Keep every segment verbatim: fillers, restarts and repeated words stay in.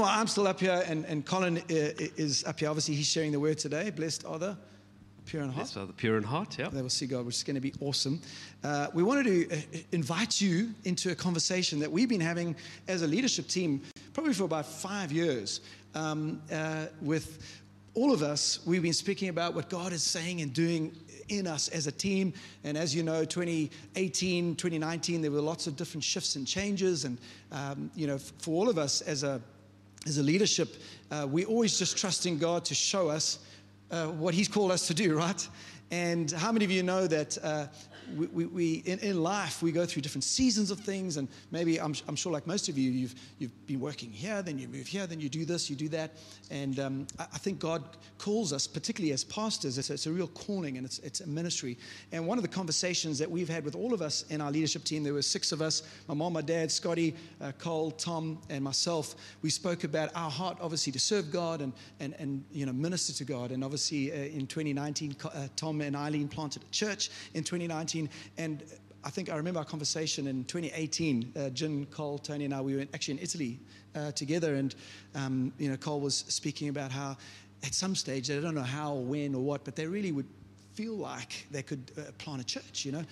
Well, I'm still up here, and, and Colin is up here. Obviously, he's sharing the word today. Blessed are the pure in heart. Blessed are the pure in heart, yeah. They will see God, which is going to be awesome. Uh, we wanted to invite you into a conversation that we've been having as a leadership team probably for about five years. Um, uh, with all of us, we've been speaking about what God is saying and doing in us as a team. And as you know, twenty eighteen, twenty nineteen, there were lots of different shifts and changes. And, um, you know, for all of us as a As a leadership, uh, we always just trust in God to show us uh, what He's called us to do, right? And how many of you know that uh, we, we, we in, in life, we go through different seasons of things, and maybe, I'm, I'm sure like most of you, you've, you've been working here, then you move here, then you do this, you do that. And um, I, I think God calls us, particularly as pastors, it's, it's a real calling, and it's, it's a ministry. And one of the conversations that we've had with all of us in our leadership team, there were six of us, my mom, my dad, Scotty, uh, Cole, Tom, and myself. We spoke about our heart, obviously, to serve God and, and, and you know, minister to God. And obviously, uh, in twenty nineteen, uh, Tom and Eileen planted a church in twenty nineteen, and I think I remember our conversation in twenty eighteen. Uh, Jim, Cole, Tony, and I, we were actually in Italy uh, together, and um, you know, Cole was speaking about how at some stage, they don't know how or when or what, but they really would feel like they could uh, plant a church, you know.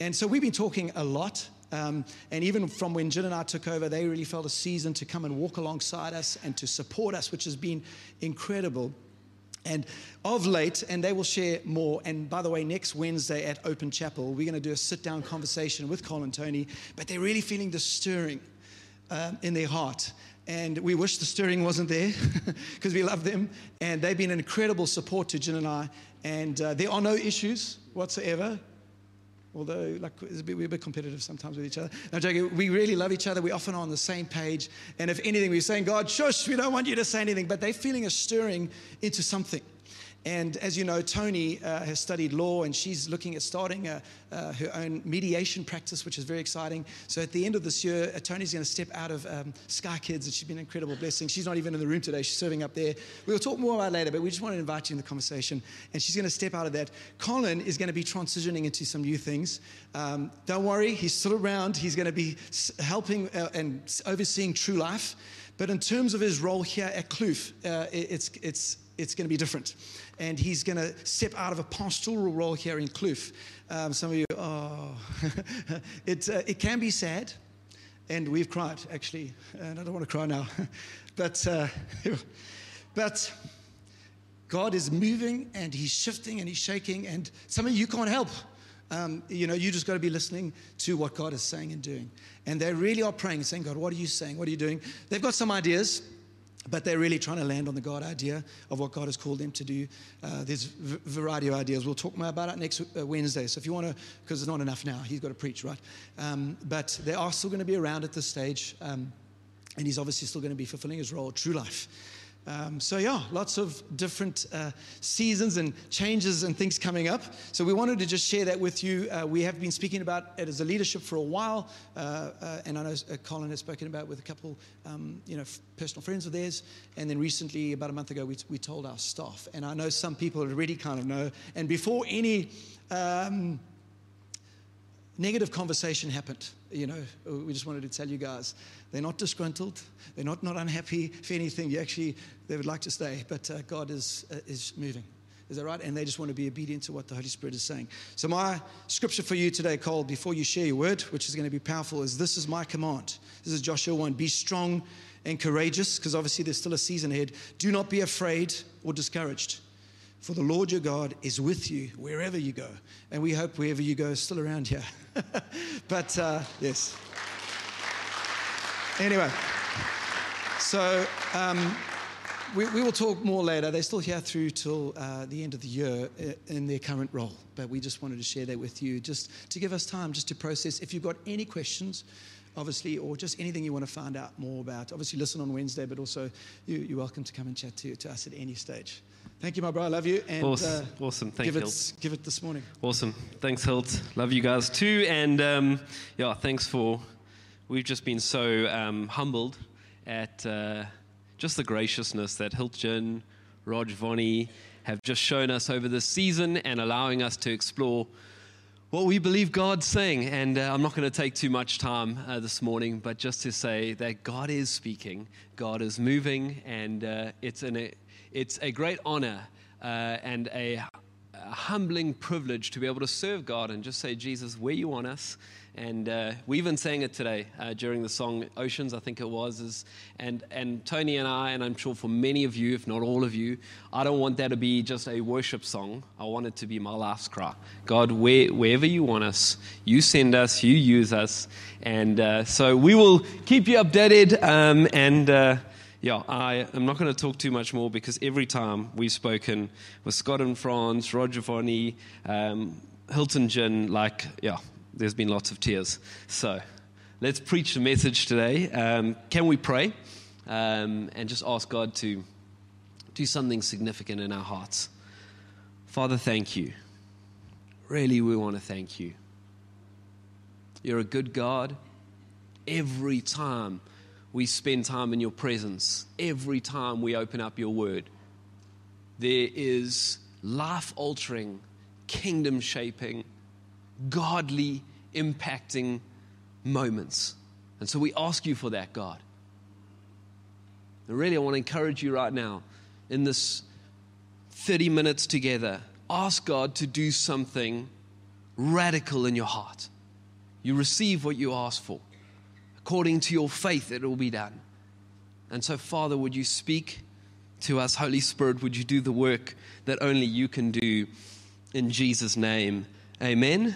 And so we've been talking a lot. Um, and even from when Jin and I took over, they really felt a season to come and walk alongside us and to support us, which has been incredible. And of late, and they will share more. And by the way, next Wednesday at Open Chapel, we're going to do a sit-down conversation with Colin and Tony. But they're really feeling the stirring um, in their heart. And we wish the stirring wasn't there because we love them. And they've been an incredible support to Jin and I. And uh, there are no issues whatsoever. Although, like, it's a bit, we're a bit competitive sometimes with each other. No, I'm joking. We really love each other. We often are on the same page. And if anything, we're saying, God, shush, we don't want you to say anything. But they're feeling a stirring into something. And as you know, Tony uh, has studied law, and she's looking at starting a, uh, her own mediation practice, which is very exciting. So at the end of this year, uh, Tony's going to step out of um, Sky Kids, and she's been an incredible blessing. She's not even in the room today. She's serving up there. We'll talk more about it later, but we just want to invite you in the conversation. And she's going to step out of that. Colin is going to be transitioning into some new things. Um, don't worry. He's still around. He's going to be helping uh, and overseeing True Life. But in terms of his role here at Kloof, uh, it's it's... it's going to be different. And he's going to step out of a pastoral role here in Kloof. Um, some of you, oh, it, uh, it can be sad. And we've cried, actually. And I don't want to cry now. but, uh, but God is moving, and he's shifting, and he's shaking. And some of you can't help. Um, you know, you just got to be listening to what God is saying and doing. And they really are praying, saying, God, what are you saying? What are you doing? They've got some ideas. But they're really trying to land on the God idea of what God has called them to do. Uh, there's a variety of ideas. We'll talk more about it next Wednesday. So if you want to, because it's not enough now. He's got to preach, right? Um, but they are still going to be around at this stage. Um, and he's obviously still going to be fulfilling his role, True Life. Um, so yeah, lots of different uh, seasons and changes and things coming up. So we wanted to just share that with you. Uh, we have been speaking about it as a leadership for a while, uh, uh, and I know Colin has spoken about it with a couple, um, you know, personal friends of theirs. And then recently, about a month ago, we, we told our staff. And I know some people already kind of know. And before any um, negative conversation happened, you know, we just wanted to tell you guys, they're not disgruntled. They're not not unhappy. If anything, you actually, they would like to stay. But uh, God is uh, is moving. Is that right? And they just want to be obedient to what the Holy Spirit is saying. So my scripture for you today, Cole, before you share your word, which is going to be powerful, is this is my command. This is Joshua one. Be strong and courageous, because obviously there's still a season ahead. Do not be afraid or discouraged. For the Lord your God is with you wherever you go. And we hope wherever you go is still around here. but, uh, yes. Anyway, so um, we, we will talk more later. They're still here through till uh, the end of the year in their current role. But we just wanted to share that with you, just to give us time, just to process. If you've got any questions, obviously, or just anything you want to find out more about, obviously listen on Wednesday, but also you, you're welcome to come and chat to, to us at any stage. Thank you, my bro. I love you. And, awesome. Uh, awesome. Thanks, give it, give it this morning. Awesome. Thanks, Hilt. Love you guys too. And um, yeah, thanks for, we've just been so um, humbled at uh, just the graciousness that Hilt, Jin, Rog, Vonnie have just shown us over this season and allowing us to explore what we believe God's saying. And uh, I'm not going to take too much time uh, this morning, but just to say that God is speaking, God is moving, and uh, it's an it's a great honor uh, and a, a humbling privilege to be able to serve God and just say, Jesus, where you want us? And uh, we even sang it today uh, during the song Oceans, I think it was. Is, and, and Tony and I, and I'm sure for many of you, if not all of you, I don't want that to be just a worship song. I want it to be my life's cry. God, where, wherever you want us, you send us, you use us. And uh, so we will keep you updated. Um, and uh, yeah, I, I'm not going to talk too much more because every time we've spoken with Scott and Franz, Roger Vonnie, um, Hilton Jin, like, yeah. There's been lots of tears. So let's preach the message today. Um, can we pray um, and just ask God to do something significant in our hearts? Father, thank you. Really, we want to thank you. You're a good God. Every time we spend time in your presence, every time we open up your word, there is life-altering, kingdom-shaping, godly impacting moments. And so we ask you for that, God. And really, I want to encourage you right now in this thirty minutes together, ask God to do something radical in your heart. You receive what you ask for. According to your faith, it will be done. And so, Father, would you speak to us? Holy Spirit, would you do the work that only you can do in Jesus' name? Amen.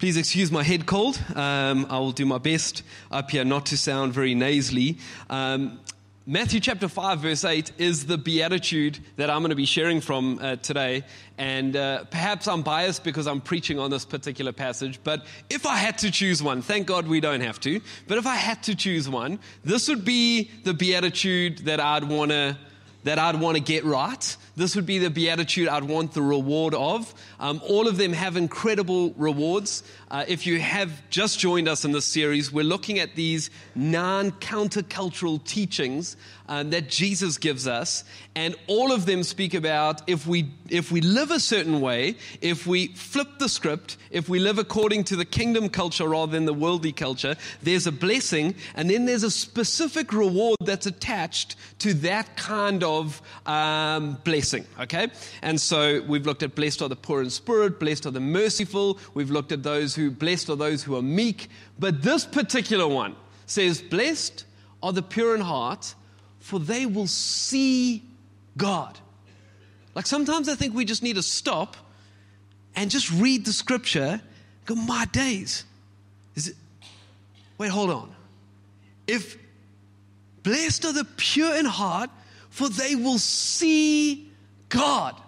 Please excuse my head cold. Um, I will do my best up here not to sound very nasally. Um, Matthew chapter five verse eight is the beatitude that I'm going to be sharing from uh, today. And uh, perhaps I'm biased because I'm preaching on this particular passage. But if I had to choose one, thank God we don't have to. But if I had to choose one, this would be the beatitude that I'd want to that I'd want to get right. This would be the beatitude I'd want the reward of. Um, all of them have incredible rewards. Uh, if you have just joined us in this series, we're looking at these non-countercultural teachings um, that Jesus gives us. And all of them speak about if we, if we live a certain way, if we flip the script, if we live according to the kingdom culture rather than the worldly culture, there's a blessing. And then there's a specific reward that's attached to that kind of um, blessing. Okay, and so we've looked at blessed are the poor in spirit, blessed are the merciful. We've looked at those who blessed are those who are meek. But this particular one says, blessed are the pure in heart, for they will see God. Like sometimes I think we just need to stop and just read the scripture. Go, my days. Is it? Wait, hold on. If blessed are the pure in heart, for they will see God. God.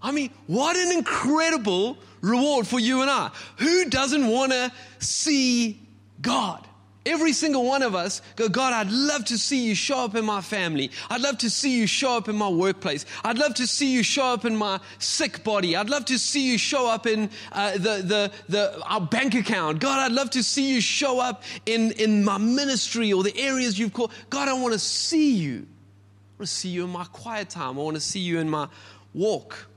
I mean, what an incredible reward for you and I. Who doesn't want to see God? Every single one of us go, God, I'd love to see you show up in my family. I'd love to see you show up in my workplace. I'd love to see you show up in my sick body. I'd love to see you show up in uh, the, the, the, our bank account. God, I'd love to see you show up in, in my ministry or the areas you've called. God, I want to see you. I want to see you in my quiet time. I want to see you in my walk.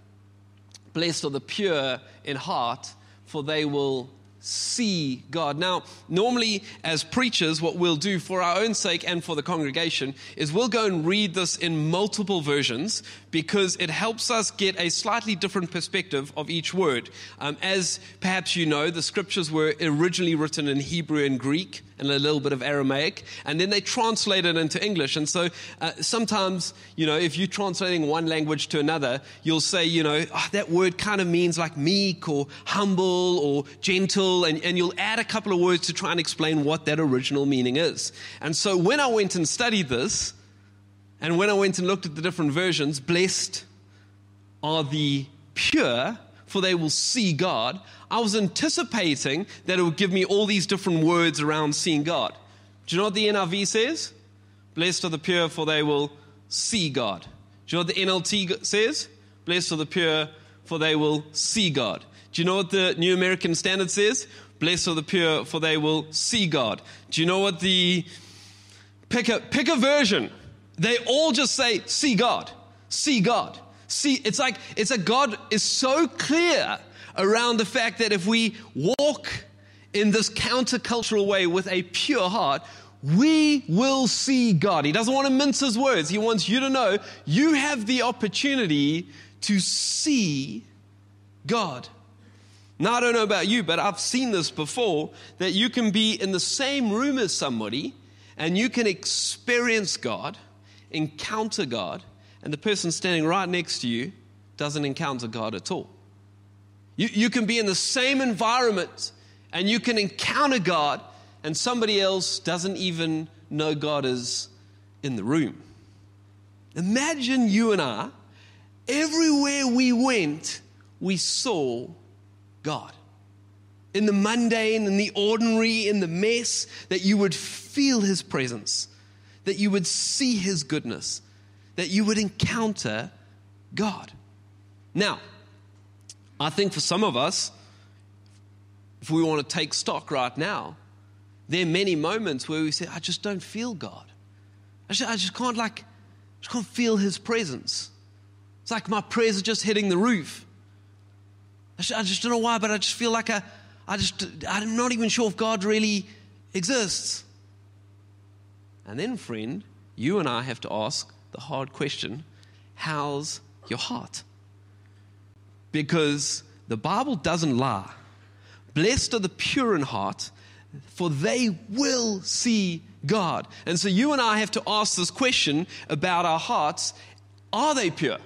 Blessed are the pure in heart, for they will see God. Now, normally as preachers, what we'll do for our own sake and for the congregation is we'll go and read this in multiple versions because it helps us get a slightly different perspective of each word. Um, as perhaps you know, the scriptures were originally written in Hebrew and Greek, and a little bit of Aramaic, and then they translate it into English. And so uh, sometimes, you know, if you're translating one language to another, you'll say, you know, oh, that word kind of means like meek or humble or gentle, and, and you'll add a couple of words to try and explain what that original meaning is. And so when I went and studied this, and when I went and looked at the different versions, blessed are the pure, for they will see God, I was anticipating that it would give me all these different words around seeing God. Do you know what the N R V says? Blessed are the pure, for they will see God. Do you know what the N L T says? Blessed are the pure, for they will see God. Do you know what the New American Standard says? Blessed are the pure, for they will see God. Do you know what the... Pick a, pick a version. They all just say, see God, see God. See, it's like, it's like God is so clear around the fact that if we walk in this countercultural way with a pure heart, we will see God. He doesn't want to mince his words. He wants you to know you have the opportunity to see God. Now, I don't know about you, but I've seen this before, that you can be in the same room as somebody and you can experience God, encounter God, and the person standing right next to you doesn't encounter God at all. You, you can be in the same environment and you can encounter God, and somebody else doesn't even know God is in the room. Imagine you and I, everywhere we went, we saw God. In the mundane, in the ordinary, in the mess, that you would feel his presence, that you would see his goodness, that you would encounter God. Now, I think for some of us, if we want to take stock right now, there are many moments where we say, I just don't feel God. I just, I just can't like, I just can't feel his presence. It's like my prayers are just hitting the roof. I just, I just don't know why, but I just feel like I, I just, I'm not even sure if God really exists. And then, friend, you and I have to ask the hard question, how's your heart? Because the Bible doesn't lie. Blessed are the pure in heart, for they will see God. And so you and I have to ask this question about our hearts. Are they pure?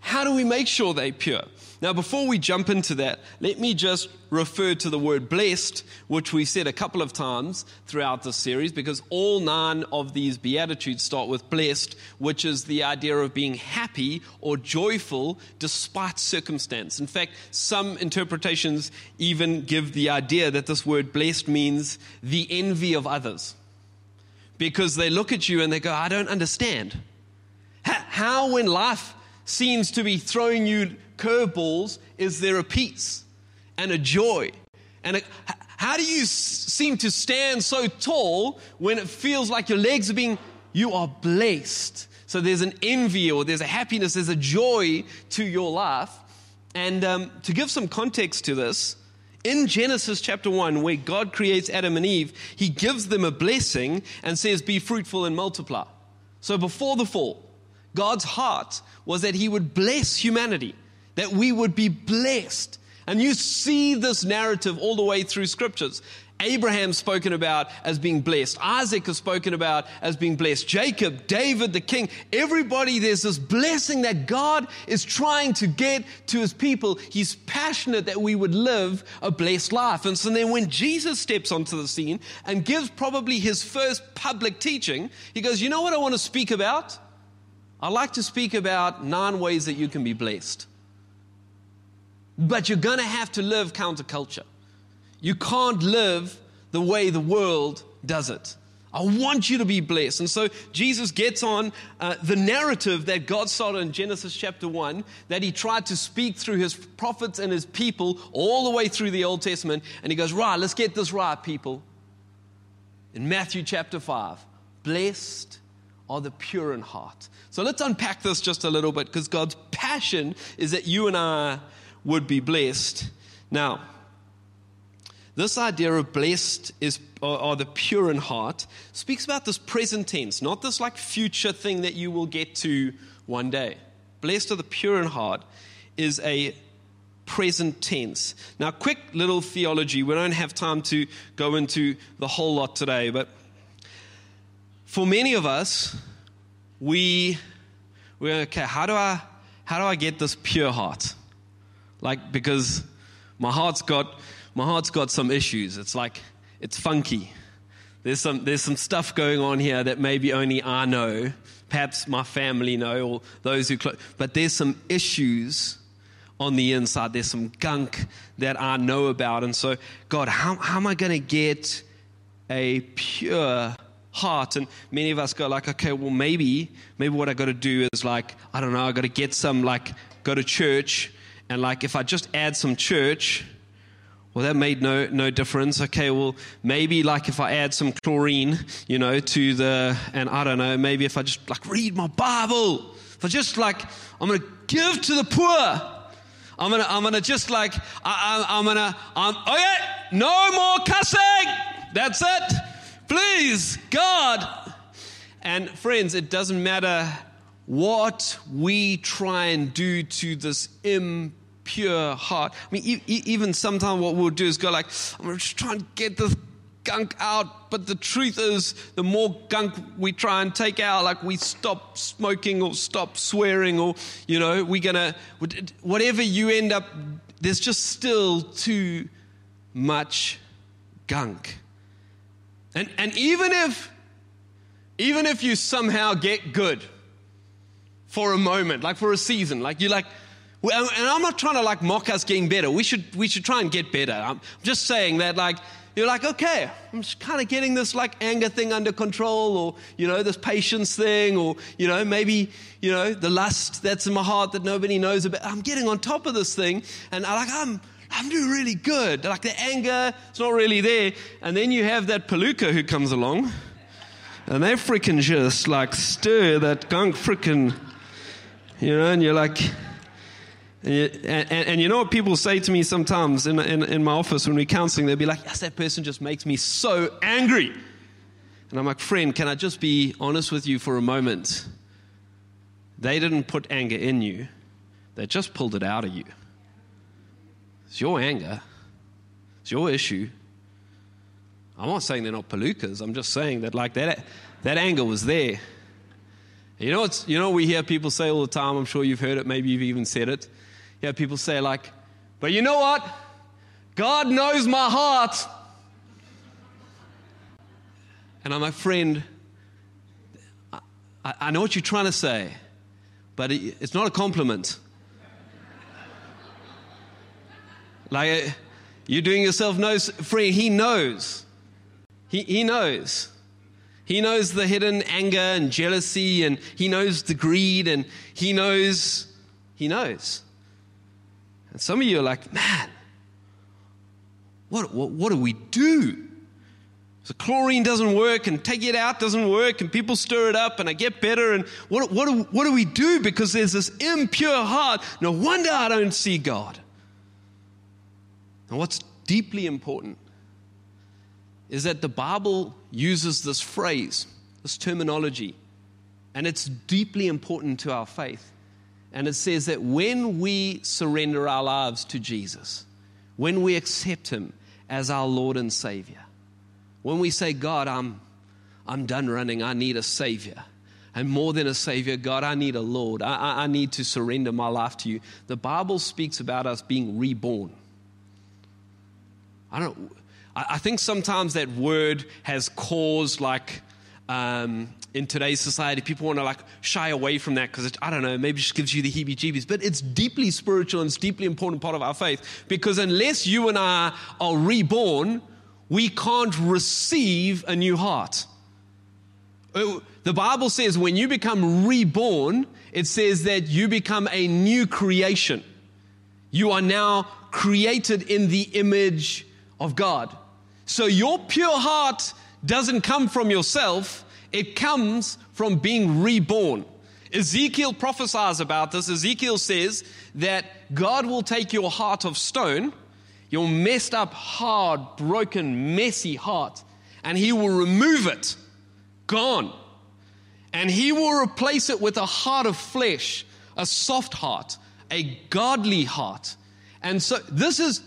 How do we make sure they're pure? Now, before we jump into that, let me just refer to the word blessed, which we said a couple of times throughout this series, because all nine of these Beatitudes start with blessed, which is the idea of being happy or joyful despite circumstance. In fact, some interpretations even give the idea that this word blessed means the envy of others, because they look at you and they go, I don't understand. How, when life seems to be throwing you curveballs, is there a peace and a joy? And a, how do you s- seem to stand so tall when it feels like your legs are being, you are blessed? So there's an envy, or there's a happiness, there's a joy to your life. And um, to give some context to this, in Genesis chapter one, where God creates Adam and Eve, he gives them a blessing and says, be fruitful and multiply. So before the fall, God's heart was that he would bless humanity, that we would be blessed. And you see this narrative all the way through scriptures. Abraham's spoken about as being blessed. Isaac is spoken about as being blessed. Jacob, David, the king, everybody, there's this blessing that God is trying to get to his people. He's passionate that we would live a blessed life. And so then when Jesus steps onto the scene and gives probably his first public teaching, he goes, you know what I want to speak about? I'd like to speak about nine ways that you can be blessed. But you're going to have to live counterculture. You can't live the way the world does it. I want you to be blessed. And so Jesus gets on uh, the narrative that God started in Genesis chapter one, that he tried to speak through his prophets and his people all the way through the Old Testament. And he goes, right, let's get this right, people. In Matthew chapter five, blessed are the pure in heart. So let's unpack this just a little bit, because God's passion is that you and I would be blessed. Now, this idea of blessed is or, or the pure in heart speaks about this present tense, not this like future thing that you will get to one day. Blessed are the pure in heart is a present tense. Now, quick little theology. We don't have time to go into the whole lot today, but for many of us, we, we're okay, how do I, how do I get this pure heart? Like, because my heart's got, my heart's got some issues. It's like, it's funky. There's some, there's some stuff going on here that maybe only I know, perhaps my family know, or those who close, but there's some issues on the inside. There's some gunk that I know about. And so, God, how, how am I going to get a pure heart? And many of us go like, okay, well, maybe maybe what I got to do is like, I don't know, I got to get some, like, go to church, and like if I just add some church, well, that made no no difference. Okay, well, maybe like if I add some chlorine, you know, to the, and I don't know, maybe if I just like read my Bible, if I just like, I'm going to give to the poor, I'm gonna, I'm gonna just like, I, I, I'm gonna, I'm, oh yeah, no more cussing. That's it. Please, God. And friends, it doesn't matter what we try and do to this impure heart. I mean, e- even sometimes what we'll do is go like, I'm gonna just try and get this gunk out, but the truth is, the more gunk we try and take out, like we stop smoking or stop swearing, or you know, we're gonna whatever you end up. There's just still too much gunk, and and even if even if you somehow get good for a moment, like for a season, like you're like. And I'm not trying to like mock us getting better. We should we should try and get better. I'm just saying that like you're like, okay, I'm just kind of getting this like anger thing under control, or you know, this patience thing, or you know, maybe you know, the lust that's in my heart that nobody knows about. I'm getting on top of this thing, and I like I'm I'm doing really good. Like the anger, it's not really there. And then you have that palooka who comes along, and they freaking just like stir that gunk freaking, you know, and you're like. And, you, and, and you know what people say to me sometimes in, in, in my office when we're counseling, they'll be like, yes, that person just makes me so angry. And I'm like, friend, can I just be honest with you for a moment? They didn't put anger in you. They just pulled it out of you. It's your anger. It's your issue. I'm not saying they're not palookas. I'm just saying that like that, that anger was there. You know, it's, you know, we hear people say all the time, I'm sure you've heard it, maybe you've even said it. Yeah, people say like, but you know what? God knows my heart. And I'm like, friend, I, I know what you're trying to say, but it, it's not a compliment. Like, you're doing yourself no, friend, he knows. He, he knows. He knows the hidden anger and jealousy, and he knows the greed, and he knows, he knows. And some of you are like, man, what, what, what do we do? So chlorine doesn't work, and take it out doesn't work, and people stir it up, and I get better, and what, what, do, what do we do? Because there's this impure heart. No wonder I don't see God. And what's deeply important is that the Bible uses this phrase, this terminology, and it's deeply important to our faith. And it says that when we surrender our lives to Jesus, when we accept him as our Lord and Savior, when we say, God, I'm, I'm done running, I need a Savior. And more than a Savior, God, I need a Lord. I, I, I need to surrender my life to you. The Bible speaks about us being reborn. I don't... I think sometimes that word has caused, like, um, in today's society, people want to, like, shy away from that because, I don't know, maybe it just gives you the heebie-jeebies. But it's deeply spiritual and it's a deeply important part of our faith, because unless you and I are reborn, we can't receive a new heart. The Bible says when you become reborn, it says that you become a new creation. You are now created in the image of God. So your pure heart doesn't come from yourself, it comes from being reborn. Ezekiel prophesies about this. Ezekiel says that God will take your heart of stone, your messed up, hard, broken, messy heart, and he will remove it, gone. And he will replace it with a heart of flesh, a soft heart, a godly heart. And so this is,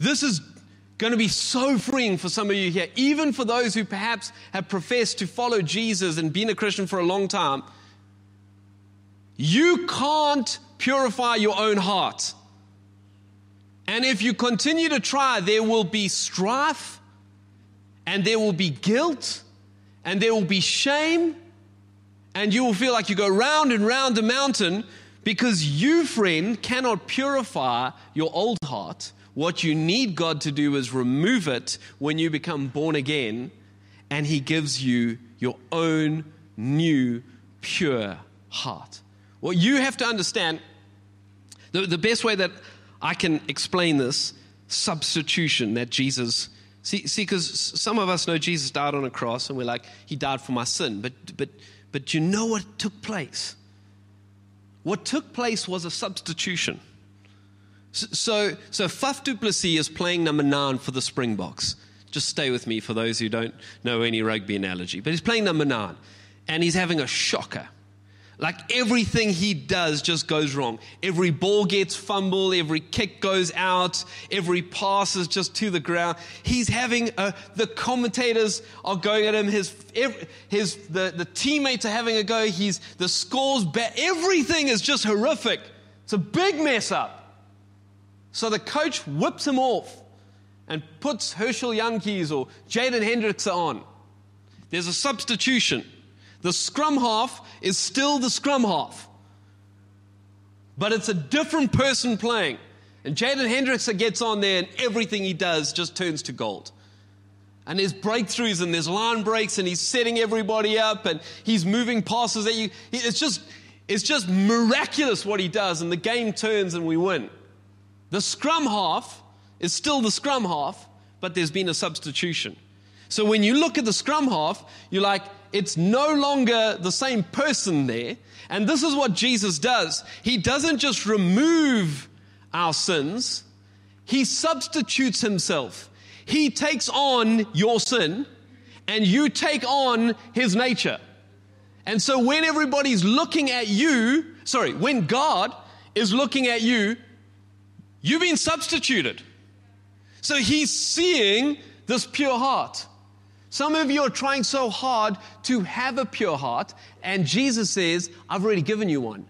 this is going to be so freeing for some of you here, even for those who perhaps have professed to follow Jesus and been a Christian for a long time. You can't purify your own heart. And if you continue to try, there will be strife, and there will be guilt, and there will be shame, and you will feel like you go round and round the mountain, because you, friend, cannot purify your old heart. What you need God to do is remove it when you become born again, and he gives you your own new pure heart. Well, you have to understand, the, the best way that I can explain this, substitution that Jesus, see, see, because some of us know Jesus died on a cross, and we're like, he died for my sin, but, but, but you know what took place? What took place was a substitution. So, so Faf Duplessis is playing number nine for the Springboks. Just stay with me for those who don't know any rugby analogy. But he's playing number nine, and he's having a shocker. Like everything he does just goes wrong. Every ball gets fumbled. Every kick goes out. Every pass is just to the ground. He's having a, the commentators are going at him. His his the, the teammates are having a go. He's the score's bad. Everything is just horrific. It's a big mess up. So the coach whips him off and puts Herschel Jantjies or Jaden Hendricks on. There's a substitution. The scrum half is still the scrum half, but it's a different person playing. And Jaden Hendricks gets on there, and everything he does just turns to gold. And there's breakthroughs, and there's line breaks, and he's setting everybody up, and he's moving passes at you. It's just, it's just miraculous what he does, and the game turns, and we win. The scrum half is still the scrum half, but there's been a substitution. So when you look at the scrum half, you're like, it's no longer the same person there. And this is what Jesus does. He doesn't just remove our sins. He substitutes himself. He takes on your sin, and you take on his nature. And so when everybody's looking at you, sorry, when God is looking at you, you've been substituted. So he's seeing this pure heart. Some of you are trying so hard to have a pure heart, and Jesus says, I've already given you one.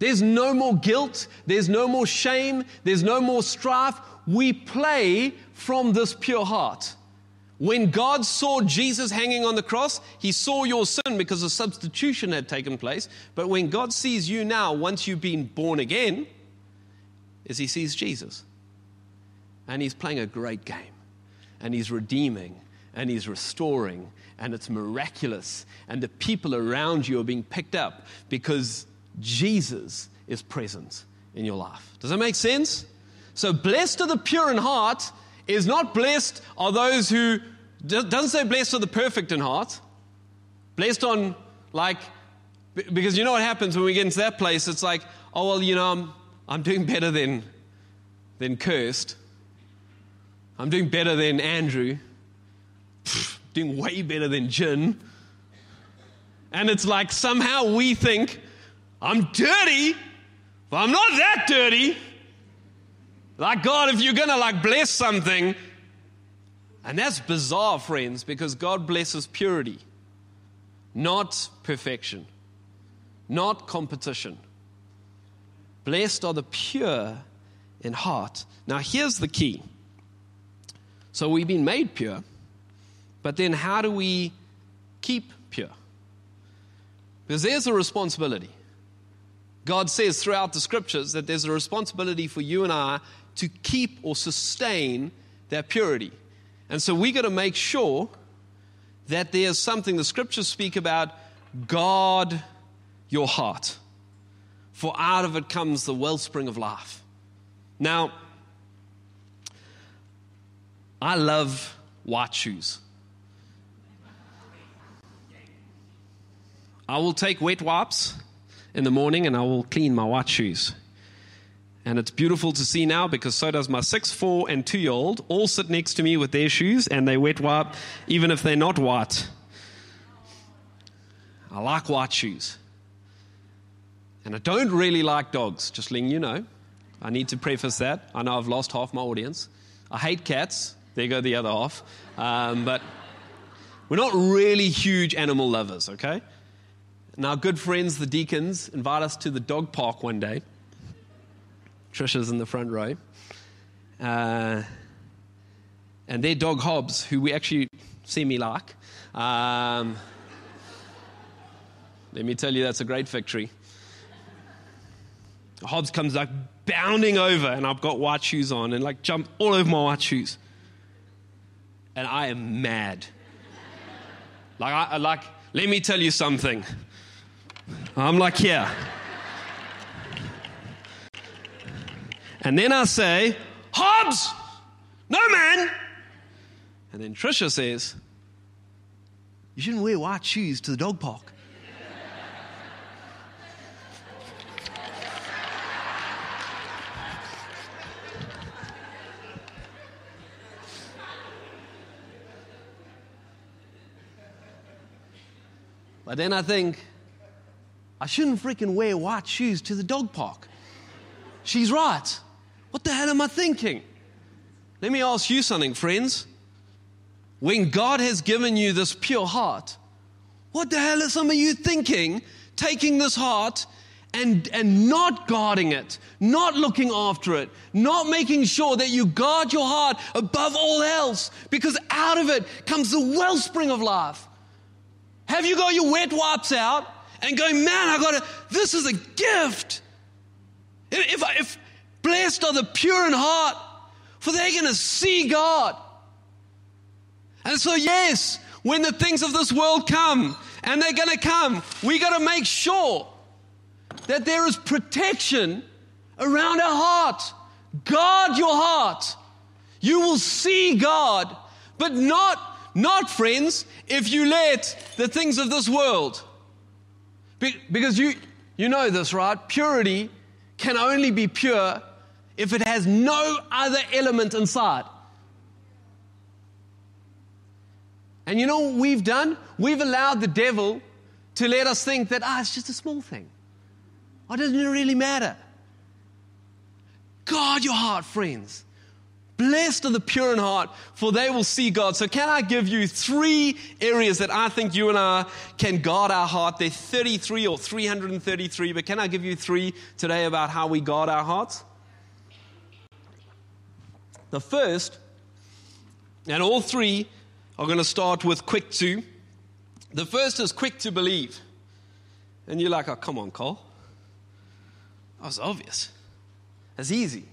There's no more guilt. There's no more shame. There's no more strife. We play from this pure heart. When God saw Jesus hanging on the cross, he saw your sin because a substitution had taken place. But when God sees you now, once you've been born again, is he sees Jesus. And he's playing a great game. And he's redeeming, and he's restoring, and it's miraculous. And the people around you are being picked up because Jesus is present in your life. Does that make sense? So blessed are the pure in heart is not blessed are those who, doesn't say blessed are the perfect in heart. Blessed on like, because you know what happens when we get into that place, it's like, oh, well, you know, I'm, I'm doing better than, than cursed. I'm doing better than Andrew, Pfft, doing way better than Jin. And it's like somehow we think, I'm dirty, but I'm not that dirty. Like, God, if you're going to like bless something, and that's bizarre, friends, because God blesses purity, not perfection, not competition. Blessed are the pure in heart. Now, here's the key. So we've been made pure, but then how do we keep pure? Because there's a responsibility. God says throughout the scriptures that there's a responsibility for you and I to keep or sustain that purity. And so we got to make sure that there's something the scriptures speak about, guard your heart, for out of it comes the wellspring of life. Now, I love white shoes. I will take wet wipes in the morning and I will clean my white shoes. And it's beautiful to see now because so does my six, four, and two-year-old all sit next to me with their shoes and they wet wipe even if they're not white. I like white shoes. And I don't really like dogs, just letting you know. I need to preface that. I know I've lost half my audience. I hate cats. There go the other half. Um, but we're not really huge animal lovers, okay? And our good friends, the deacons, invite us to the dog park one day. Trisha's in the front row. Uh, and their dog, Hobbs, who we actually semi-like. Um, let me tell you, that's a great victory. Hobbs comes like bounding over, and I've got white shoes on, and like jump all over my white shoes. And I am mad. Like, I, like, let me tell you something. I'm like, yeah. And then I say, Hobbs, no man. And then Trisha says, you shouldn't wear white shoes to the dog park. And then I think, I shouldn't freaking wear white shoes to the dog park. She's right. What the hell am I thinking? Let me ask you something, friends. When God has given you this pure heart, what the hell are some of you thinking, taking this heart and, and not guarding it, not looking after it, not making sure that you guard your heart above all else, because out of it comes the wellspring of life? Have you got your wet wipes out and going, man, I got to, this is a gift. If, if blessed are the pure in heart, for they're going to see God. And so, yes, when the things of this world come, and they're going to come, we got to make sure that there is protection around our heart. Guard your heart. You will see God, but not Not, friends, if you let the things of this world. Be- because you, you know this, right? Purity can only be pure if it has no other element inside. And you know what we've done? We've allowed the devil to let us think that, ah, it's just a small thing. Oh, it doesn't really matter. Guard your heart, friends. Blessed are the pure in heart, for they will see God. So can I give you three areas that I think you and I can guard our heart? They're thirty-three or three hundred thirty-three, but can I give you three today about how we guard our hearts? The first, and all three are going to start with quick to. The first is quick to believe. And you're like, oh, come on, Cole. That was obvious. That's easy.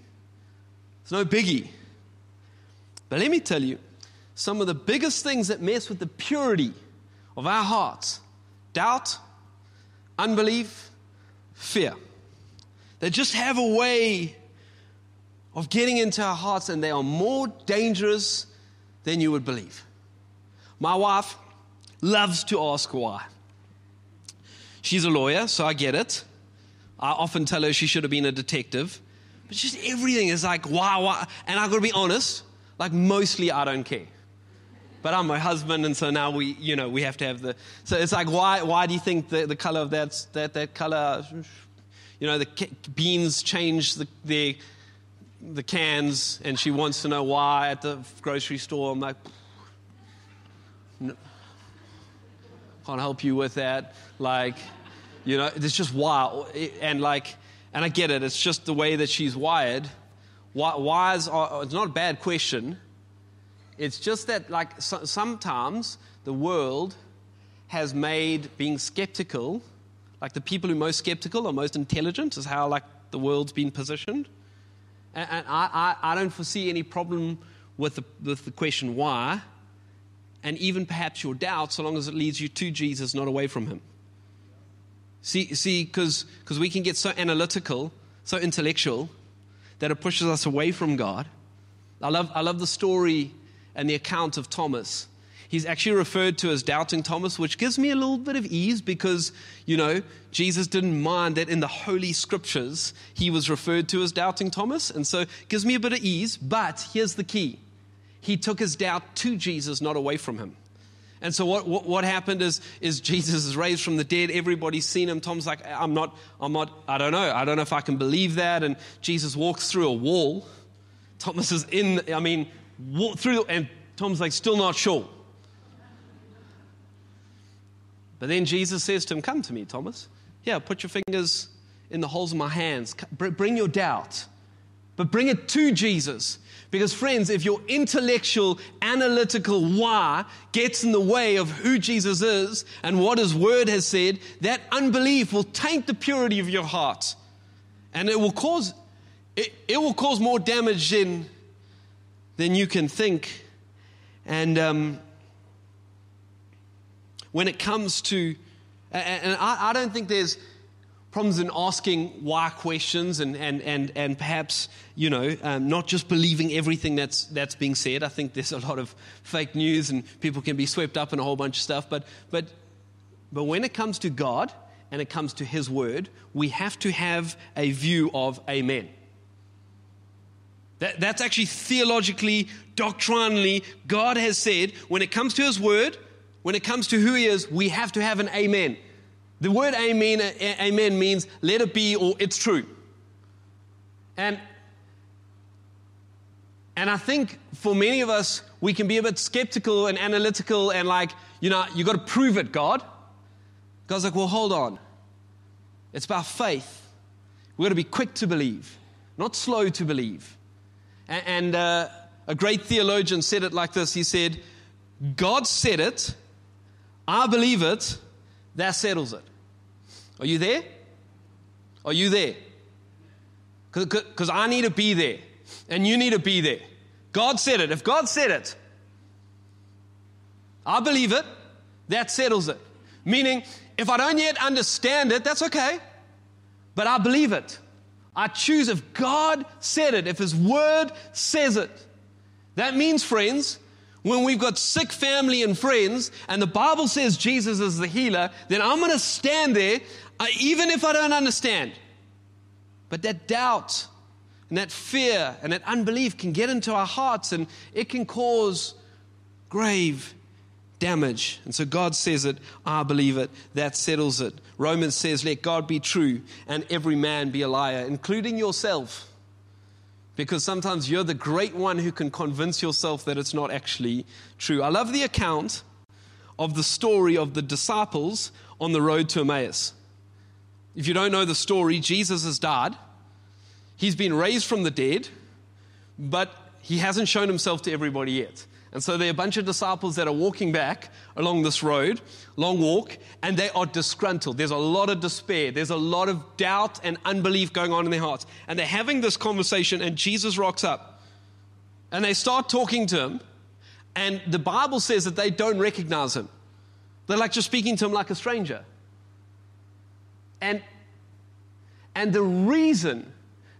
It's no biggie. But let me tell you, some of the biggest things that mess with the purity of our hearts: doubt, unbelief, fear. They just have a way of getting into our hearts, and they are more dangerous than you would believe. My wife loves to ask why. She's a lawyer, so I get it. I often tell her she should have been a detective. But just everything is like, why, why? And I've got to be honest, like mostly I don't care. But I'm my husband, and so now we, you know, we have to have the, so it's like, why why do you think the, the color of that, that, that color, you know, the beans change the, the the cans, and she wants to know why at the grocery store. I'm like, no, can't help you with that. Like, you know, it's just why, and like, and I get it. It's just the way that she's wired. Why, why is, it's not a bad question. It's just that, like, so, sometimes the world has made being skeptical, like the people who are most skeptical are most intelligent, is how, like, the world's been positioned. And, and I, I, I don't foresee any problem with the, with the question why, and even perhaps your doubt, so long as it leads you to Jesus, not away from him. See, see, because because we can get so analytical, so intellectual, that it pushes us away from God. I love I love the story and the account of Thomas. He's actually referred to as Doubting Thomas, which gives me a little bit of ease because, you know, Jesus didn't mind that in the Holy Scriptures he was referred to as Doubting Thomas, and so it gives me a bit of ease. But here's the key: he took his doubt to Jesus, not away from him. And so what, what what happened is is Jesus is raised from the dead. Everybody's seen him. Tom's like, I'm not, I'm not, I don't know. I don't know if I can believe that. And Jesus walks through a wall. Thomas is in, I mean, walk through, and Tom's like, still not sure. But then Jesus says to him, come to me, Thomas. Yeah, put your fingers in the holes of my hands. Bring your doubt. But bring it to Jesus. Because, friends, if your intellectual, analytical why gets in the way of who Jesus is and what his word has said, that unbelief will taint the purity of your heart. And it will cause it, it will cause more damage than, than you can think. And um, when it comes to, and I, I don't think there's problems in asking why questions and and and, and perhaps, you know, um, not just believing everything that's that's being said. I think there's a lot of fake news and people can be swept up in a whole bunch of stuff. But but but when it comes to God and it comes to his word, we have to have a view of amen. That, that's actually theologically, doctrinally, God has said when it comes to his word, When it comes to who he is, we have to have an amen. The word amen, amen means let it be or it's true. And, and I think for many of us, we can be a bit skeptical and analytical and like, you know, you got to prove it, God. God's like, well, hold on. It's about faith. We've got to be quick to believe, not slow to believe. And, and uh, a great theologian said it like this. He said, God said it, I believe it, that settles it. Are you there? Are you there? Because I need to be there, and you need to be there. God said it. If God said it, I believe it, that settles it. Meaning, if I don't yet understand it, that's okay. But I believe it. I choose if God said it, if His Word says it. That means, friends, when we've got sick family and friends, and the Bible says Jesus is the healer, then I'm going to stand there, uh, even if I don't understand. But that doubt and that fear and that unbelief can get into our hearts, and it can cause grave damage. And so God says it, I believe it, that settles it. Romans says, let God be true and every man be a liar, including yourself. Because sometimes you're the great one who can convince yourself that it's not actually true. I love the account of the story of the disciples on the road to Emmaus. If you don't know the story, Jesus has died. He's been raised from the dead, but he hasn't shown himself to everybody yet. And so there are a bunch of disciples that are walking back along this road, long walk, and they are disgruntled. There's a lot of despair. There's a lot of doubt and unbelief going on in their hearts. And they're having this conversation, and Jesus rocks up. And they start talking to him, and the Bible says that they don't recognize him. They're like just speaking to him like a stranger. And, and the reason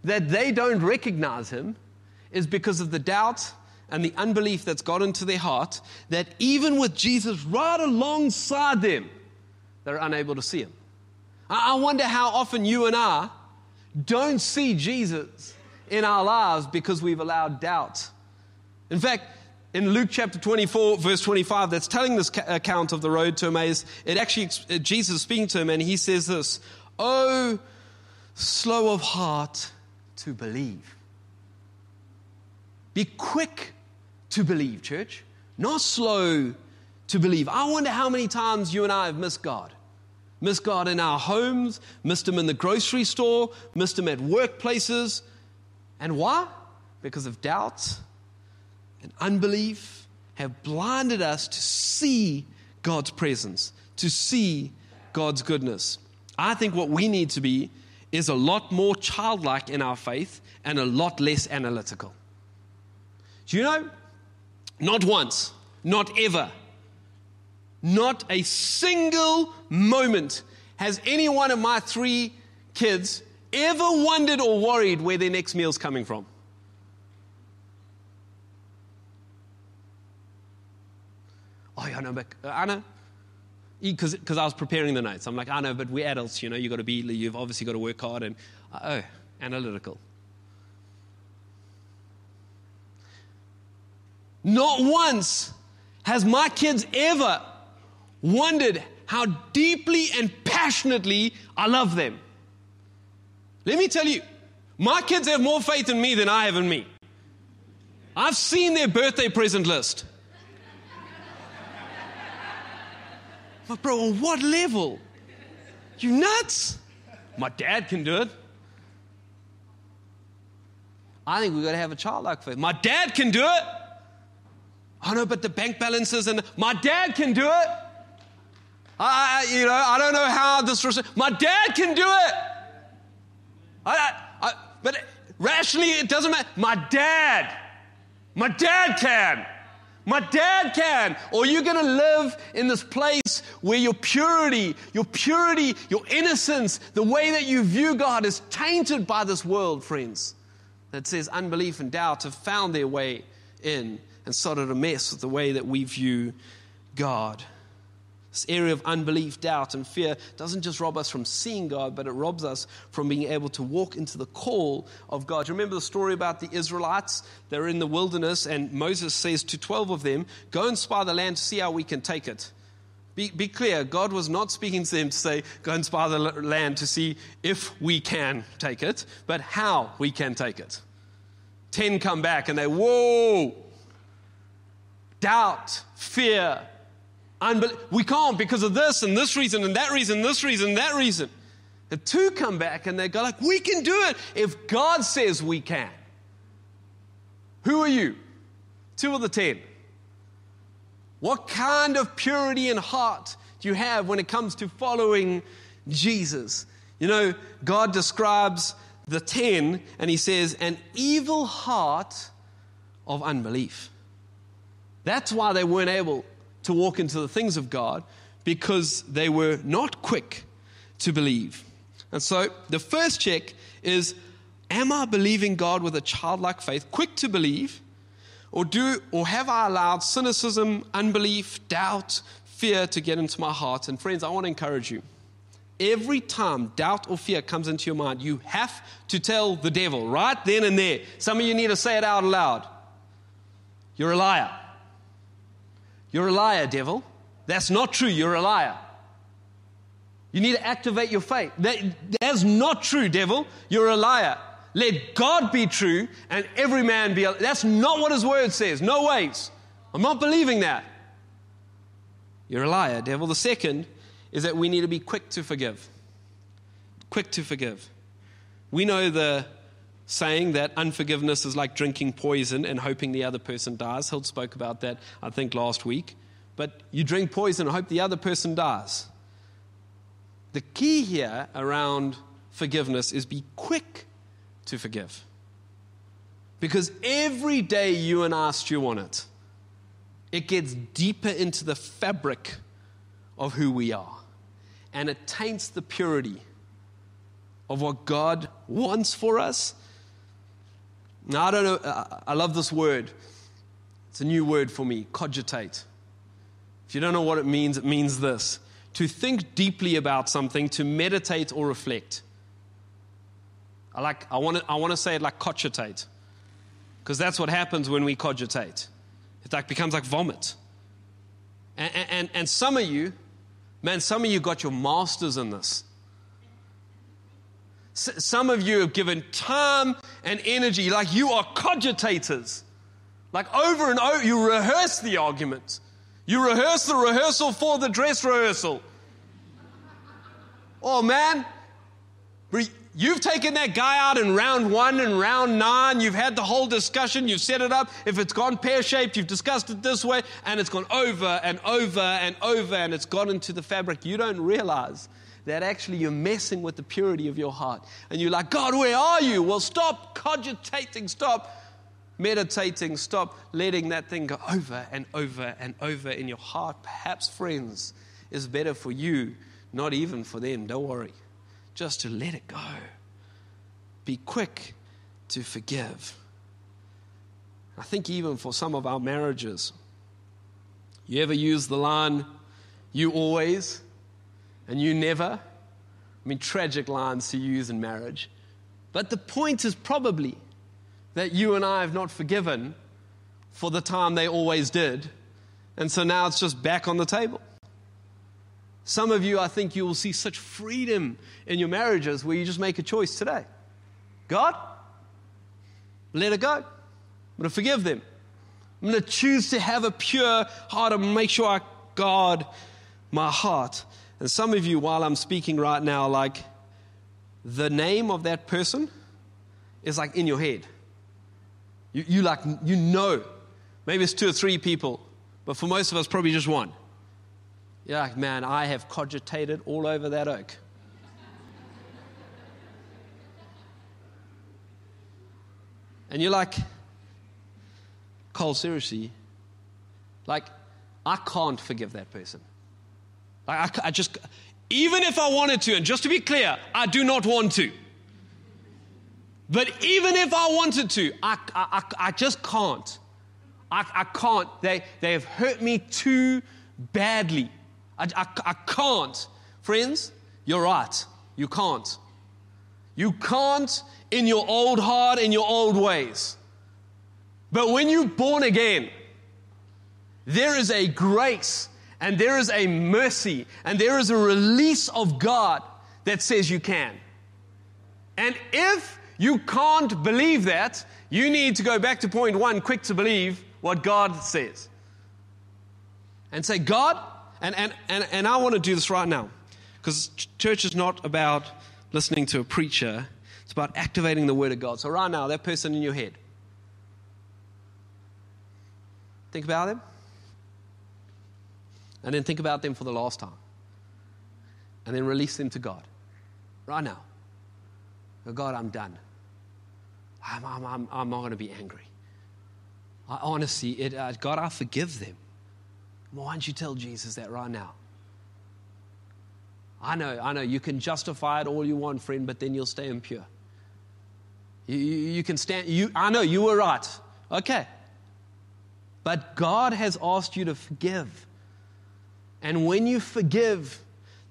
that they don't recognize him is because of the doubt and the unbelief that's got into their heart, that even with Jesus right alongside them, they're unable to see him. I wonder how often you and I don't see Jesus in our lives because we've allowed doubt. In fact, in Luke chapter twenty-four, verse twenty-five, that's telling this account of the road to Emmaus, it actually, Jesus is speaking to him, and he says this, "Oh, slow of heart to believe." Be quick to believe, church, not slow to believe. I wonder how many times you and I have missed God. Missed God in our homes, missed Him in the grocery store, missed Him at workplaces. And why? Because of doubt and unbelief have blinded us to see God's presence, to see God's goodness. I think what we need to be is a lot more childlike in our faith and a lot less analytical. Do you know, not once, not ever, not a single moment has any one of my three kids ever wondered or worried where their next meal's coming from. Oh, yeah, I know, but I know, because I was preparing the notes. I'm like, I know, but we're adults, you know, you've got to be, you've obviously got to work hard, and, oh, analytical. Not once has my kids ever wondered how deeply and passionately I love them. Let me tell you, my kids have more faith in me than I have in me. I've seen their birthday present list. But bro, on what level? You nuts? My dad can do it. I think we've got to have a childlike faith. My dad can do it. I know, but the bank balances and my dad can do it. I, you know, I don't know how this. My dad can do it. I, I, but rationally, it doesn't matter. My dad, my dad can, my dad can. Or you're going to live in this place where your purity, your purity, your innocence, the way that you view God is tainted by this world, friends. That says unbelief and doubt have found their way in. And started a mess with the way that we view God. This area of unbelief, doubt, and fear doesn't just rob us from seeing God, but it robs us from being able to walk into the call of God. You remember the story about the Israelites? They're in the wilderness, and Moses says to twelve of them, go and spy the land to see how we can take it. Be, be clear, God was not speaking to them to say, go and spy the land to see if we can take it, but how we can take it. Ten come back and they, whoa, doubt, fear, unbelief. We can't because of this and this reason and that reason, this reason and that reason. The two come back and they go like, we can do it if God says we can. Who are you? Two of the ten. What kind of purity in heart do you have when it comes to following Jesus? You know, God describes the ten, and he says, an evil heart of unbelief. That's why they weren't able to walk into the things of God, because they were not quick to believe. And so the first check is, am I believing God with a childlike faith, quick to believe? Or do, or have I allowed cynicism, unbelief, doubt, fear to get into my heart? And friends, I want to encourage you. Every time doubt or fear comes into your mind, you have to tell the devil right then and there. Some of you need to say it out loud. You're a liar. You're a liar, devil. That's not true. You're a liar. You need to activate your faith. That, that's not true, devil. You're a liar. Let God be true and every man be a liar. That's not what his word says. No ways. I'm not believing that. You're a liar, devil. The second is that we need to be quick to forgive. Quick to forgive. We know the saying that unforgiveness is like drinking poison and hoping the other person dies. Hild spoke about that, I think, last week. But you drink poison and hope the other person dies. The key here around forgiveness is be quick to forgive. Because every day you and I stew on it, it gets deeper into the fabric of who we are. And it taints the purity of what God wants for us. Now, I don't know, I love this word. It's a new word for me, cogitate. If you don't know what it means, it means this: to think deeply about something, to meditate or reflect. I like. I want to. I want to say it like cogitate, because that's what happens when we cogitate. It like becomes like vomit. And, and and some of you, man, some of you got your masters in this. S- some of you have given time and energy. Like you are cogitators. Like over and over, you rehearse the argument. You rehearse the rehearsal for the dress rehearsal. Oh, man. Re- You've taken that guy out in round one and round nine. You've had the whole discussion. You've set it up. If it's gone pear-shaped, you've discussed it this way, and it's gone over and over and over, and it's gone into the fabric. You don't realize that actually you're messing with the purity of your heart. And you're like, God, where are you? Well, stop cogitating. Stop meditating. Stop letting that thing go over and over and over in your heart. Perhaps, friends, is better for you, not even for them. Don't worry. Just to let it go. Be quick to forgive. I think even for some of our marriages, you ever use the line, you always and you never? I mean, tragic lines to use in marriage. But the point is probably that you and I have not forgiven for the time they always did. And so now it's just back on the table. Some of you, I think you will see such freedom in your marriages where you just make a choice today. God, let it go. I'm going to forgive them. I'm going to choose to have a pure heart and make sure I guard my heart. And some of you, while I'm speaking right now, like the name of that person is like in your head. You, you like, you know, maybe it's two or three people, but for most of us, probably just one. You're like, man, I have cogitated all over that oak. And you're like, Cole, seriously, like, I can't forgive that person. Like, I, I just, even if I wanted to, and just to be clear, I do not want to. But even if I wanted to, I, I, I, I just can't. I, I can't. They, they have hurt me too badly. I, I, I can't. Friends, you're right. You can't. You can't in your old heart, in your old ways. But when you're born again, there is a grace and there is a mercy, and there is a release of God that says you can. And if you can't believe that, you need to go back to point one, quick to believe what God says. And say, God, and, and, and, and I want to do this right now, because church is not about listening to a preacher. It's about activating the Word of God. So right now, that person in your head, think about them. And then think about them for the last time. And then release them to God. Right now. Oh God, I'm done. I'm, I'm, I'm, I'm not going to be angry. I honestly, it, uh, God, I forgive them. Why don't you tell Jesus that right now? I know, I know, you can justify it all you want, friend, but then you'll stay impure. You, you, you can stand, you, I know, you were right. Okay. But God has asked you to forgive. And when you forgive,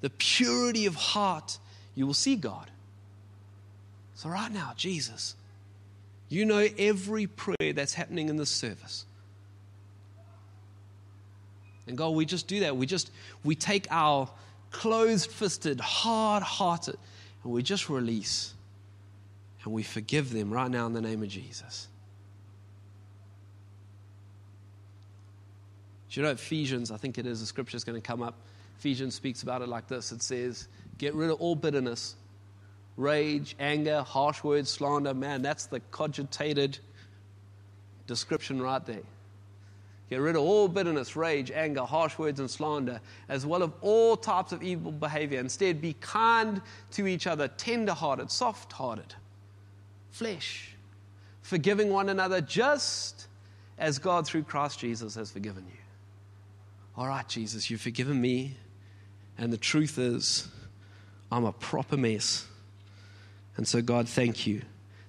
the purity of heart, you will see God. So right now, Jesus, you know every prayer that's happening in this service. And God, we just do that. We just, we take our closed-fisted, hard-hearted, and we just release. And we forgive them right now in the name of Jesus. Do you know Ephesians, I think it is, the scripture is going to come up. Ephesians speaks about it like this. It says, get rid of all bitterness, rage, anger, harsh words, slander. Man, that's the cogitated description right there. Get rid of all bitterness, rage, anger, harsh words, and slander, as well as all types of evil behavior. Instead, be kind to each other, tender-hearted, soft-hearted, flesh, forgiving one another just as God through Christ Jesus has forgiven you. All right, Jesus, you've forgiven me, and the truth is I'm a proper mess. And so, God, thank you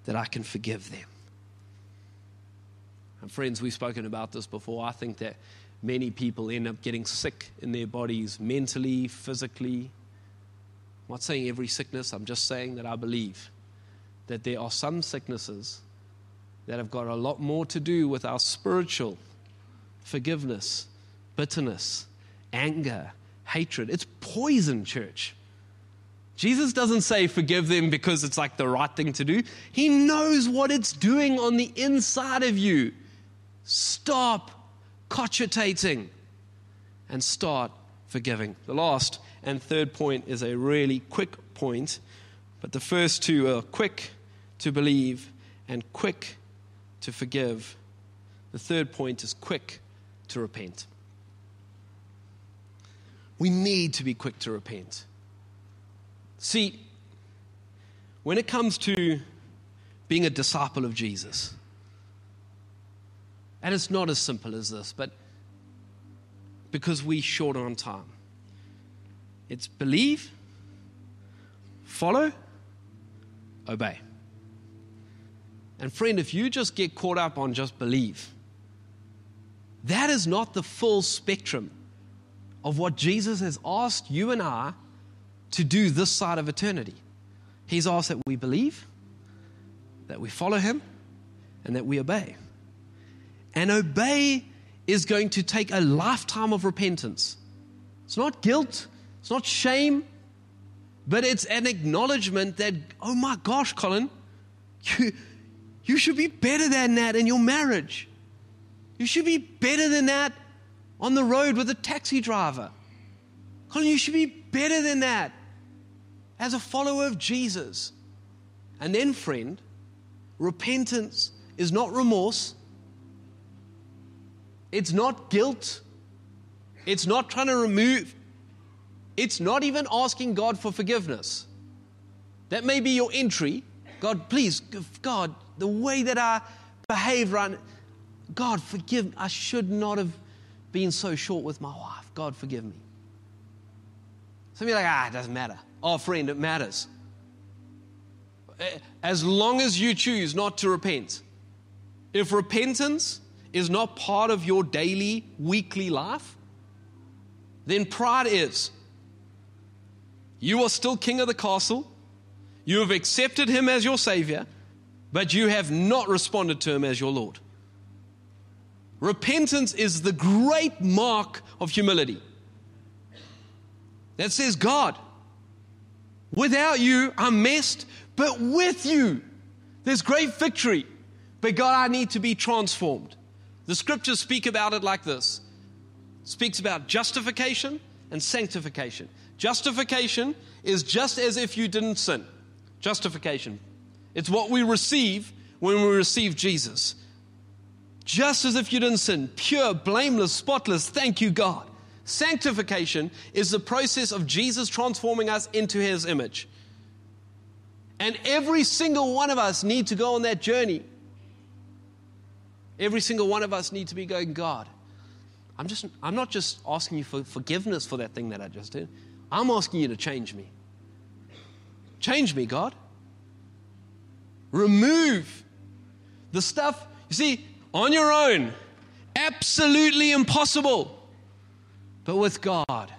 that I can forgive them. And friends, we've spoken about this before. I think that many people end up getting sick in their bodies, mentally, physically. I'm not saying every sickness. I'm just saying that I believe that there are some sicknesses that have got a lot more to do with our spiritual forgiveness, bitterness, anger, hatred. It's poison, church. Jesus doesn't say forgive them because it's like the right thing to do. He knows what it's doing on the inside of you. Stop cogitating and start forgiving. The last and third point is a really quick point, but the first two are quick to believe and quick to forgive. The third point is quick to repent. We need to be quick to repent. See, when it comes to being a disciple of Jesus, and it's not as simple as this, but because we're short on time, it's believe, follow, obey. And friend, if you just get caught up on just believe, that is not the full spectrum of what Jesus has asked you and I to do this side of eternity. He's asked that we believe, that we follow Him, and that we obey. And obey is going to take a lifetime of repentance. It's not guilt, it's not shame, but it's an acknowledgement that, oh my gosh, Colin, you, you should be better than that in your marriage. You should be better than that on the road with a taxi driver. Colin, you should be better than that as a follower of Jesus. And then, friend, repentance is not remorse. It's not guilt. It's not trying to remove. It's not even asking God for forgiveness. That may be your entry. God, please, God, the way that I behave right now, God, forgive me. I should not have been so short with my wife. God, forgive me. Some of you are like, ah, it doesn't matter. Oh, friend, it matters. As long as you choose not to repent. If repentance is not part of your daily, weekly life, then pride is. You are still king of the castle. You have accepted Him as your Savior, but you have not responded to Him as your Lord. Repentance is the great mark of humility. that says, God, without you, I'm messed, but with you, there's great victory. But God, I need to be transformed. The scriptures speak about it like this. It speaks about justification and sanctification. Justification is just as if you didn't sin. Justification. It's what we receive when we receive Jesus. Just as if you didn't sin, pure, blameless, spotless, thank you, God. Sanctification is the process of Jesus transforming us into his image. And every single one of us need to go on that journey. Every single one of us need to be going, God, I'm just, I'm not just asking you for forgiveness for that thing that I just did. I'm asking you to change me. Change me, God. Remove the stuff, you see, on your own, absolutely impossible. But with God,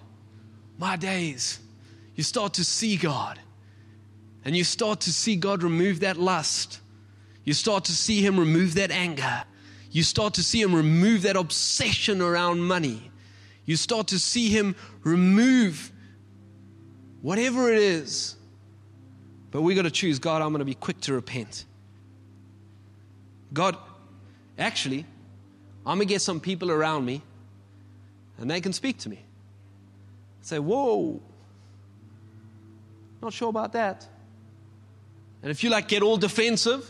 my days, you start to see God. And you start to see God remove that lust. You start to see him remove that anger. You start to see him remove that obsession around money. You start to see him remove whatever it is. But we got to choose, God, I'm going to be quick to repent. God, actually, I'm going to get some people around me and they can speak to me. Say, whoa, not sure about that. And if you like get all defensive,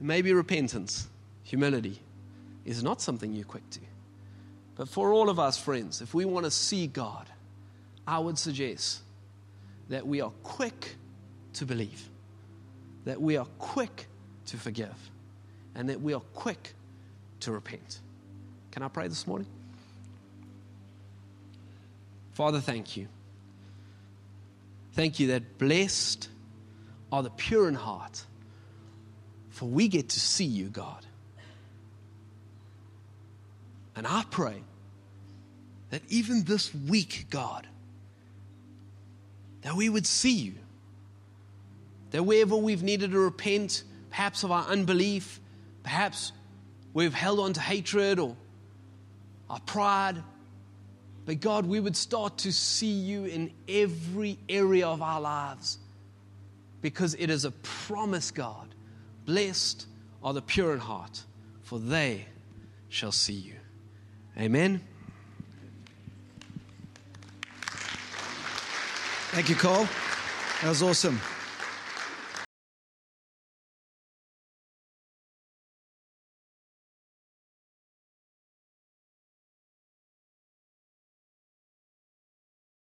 maybe repentance, humility is not something you're quick to. But for all of us, friends, if we want to see God, I would suggest that we are quick to believe, that we are quick to forgive, and that we are quick to repent. Can I pray this morning? Father, thank you. Thank you that blessed are the pure in heart, for we get to see you, God. And I pray that even this week, God, that we would see you, that wherever we've needed to repent, perhaps of our unbelief, perhaps we've held on to hatred or our pride, but God, we would start to see you in every area of our lives, because it is a promise, God. Blessed are the pure in heart, for they shall see you. Amen. Thank you, Cole. That was awesome.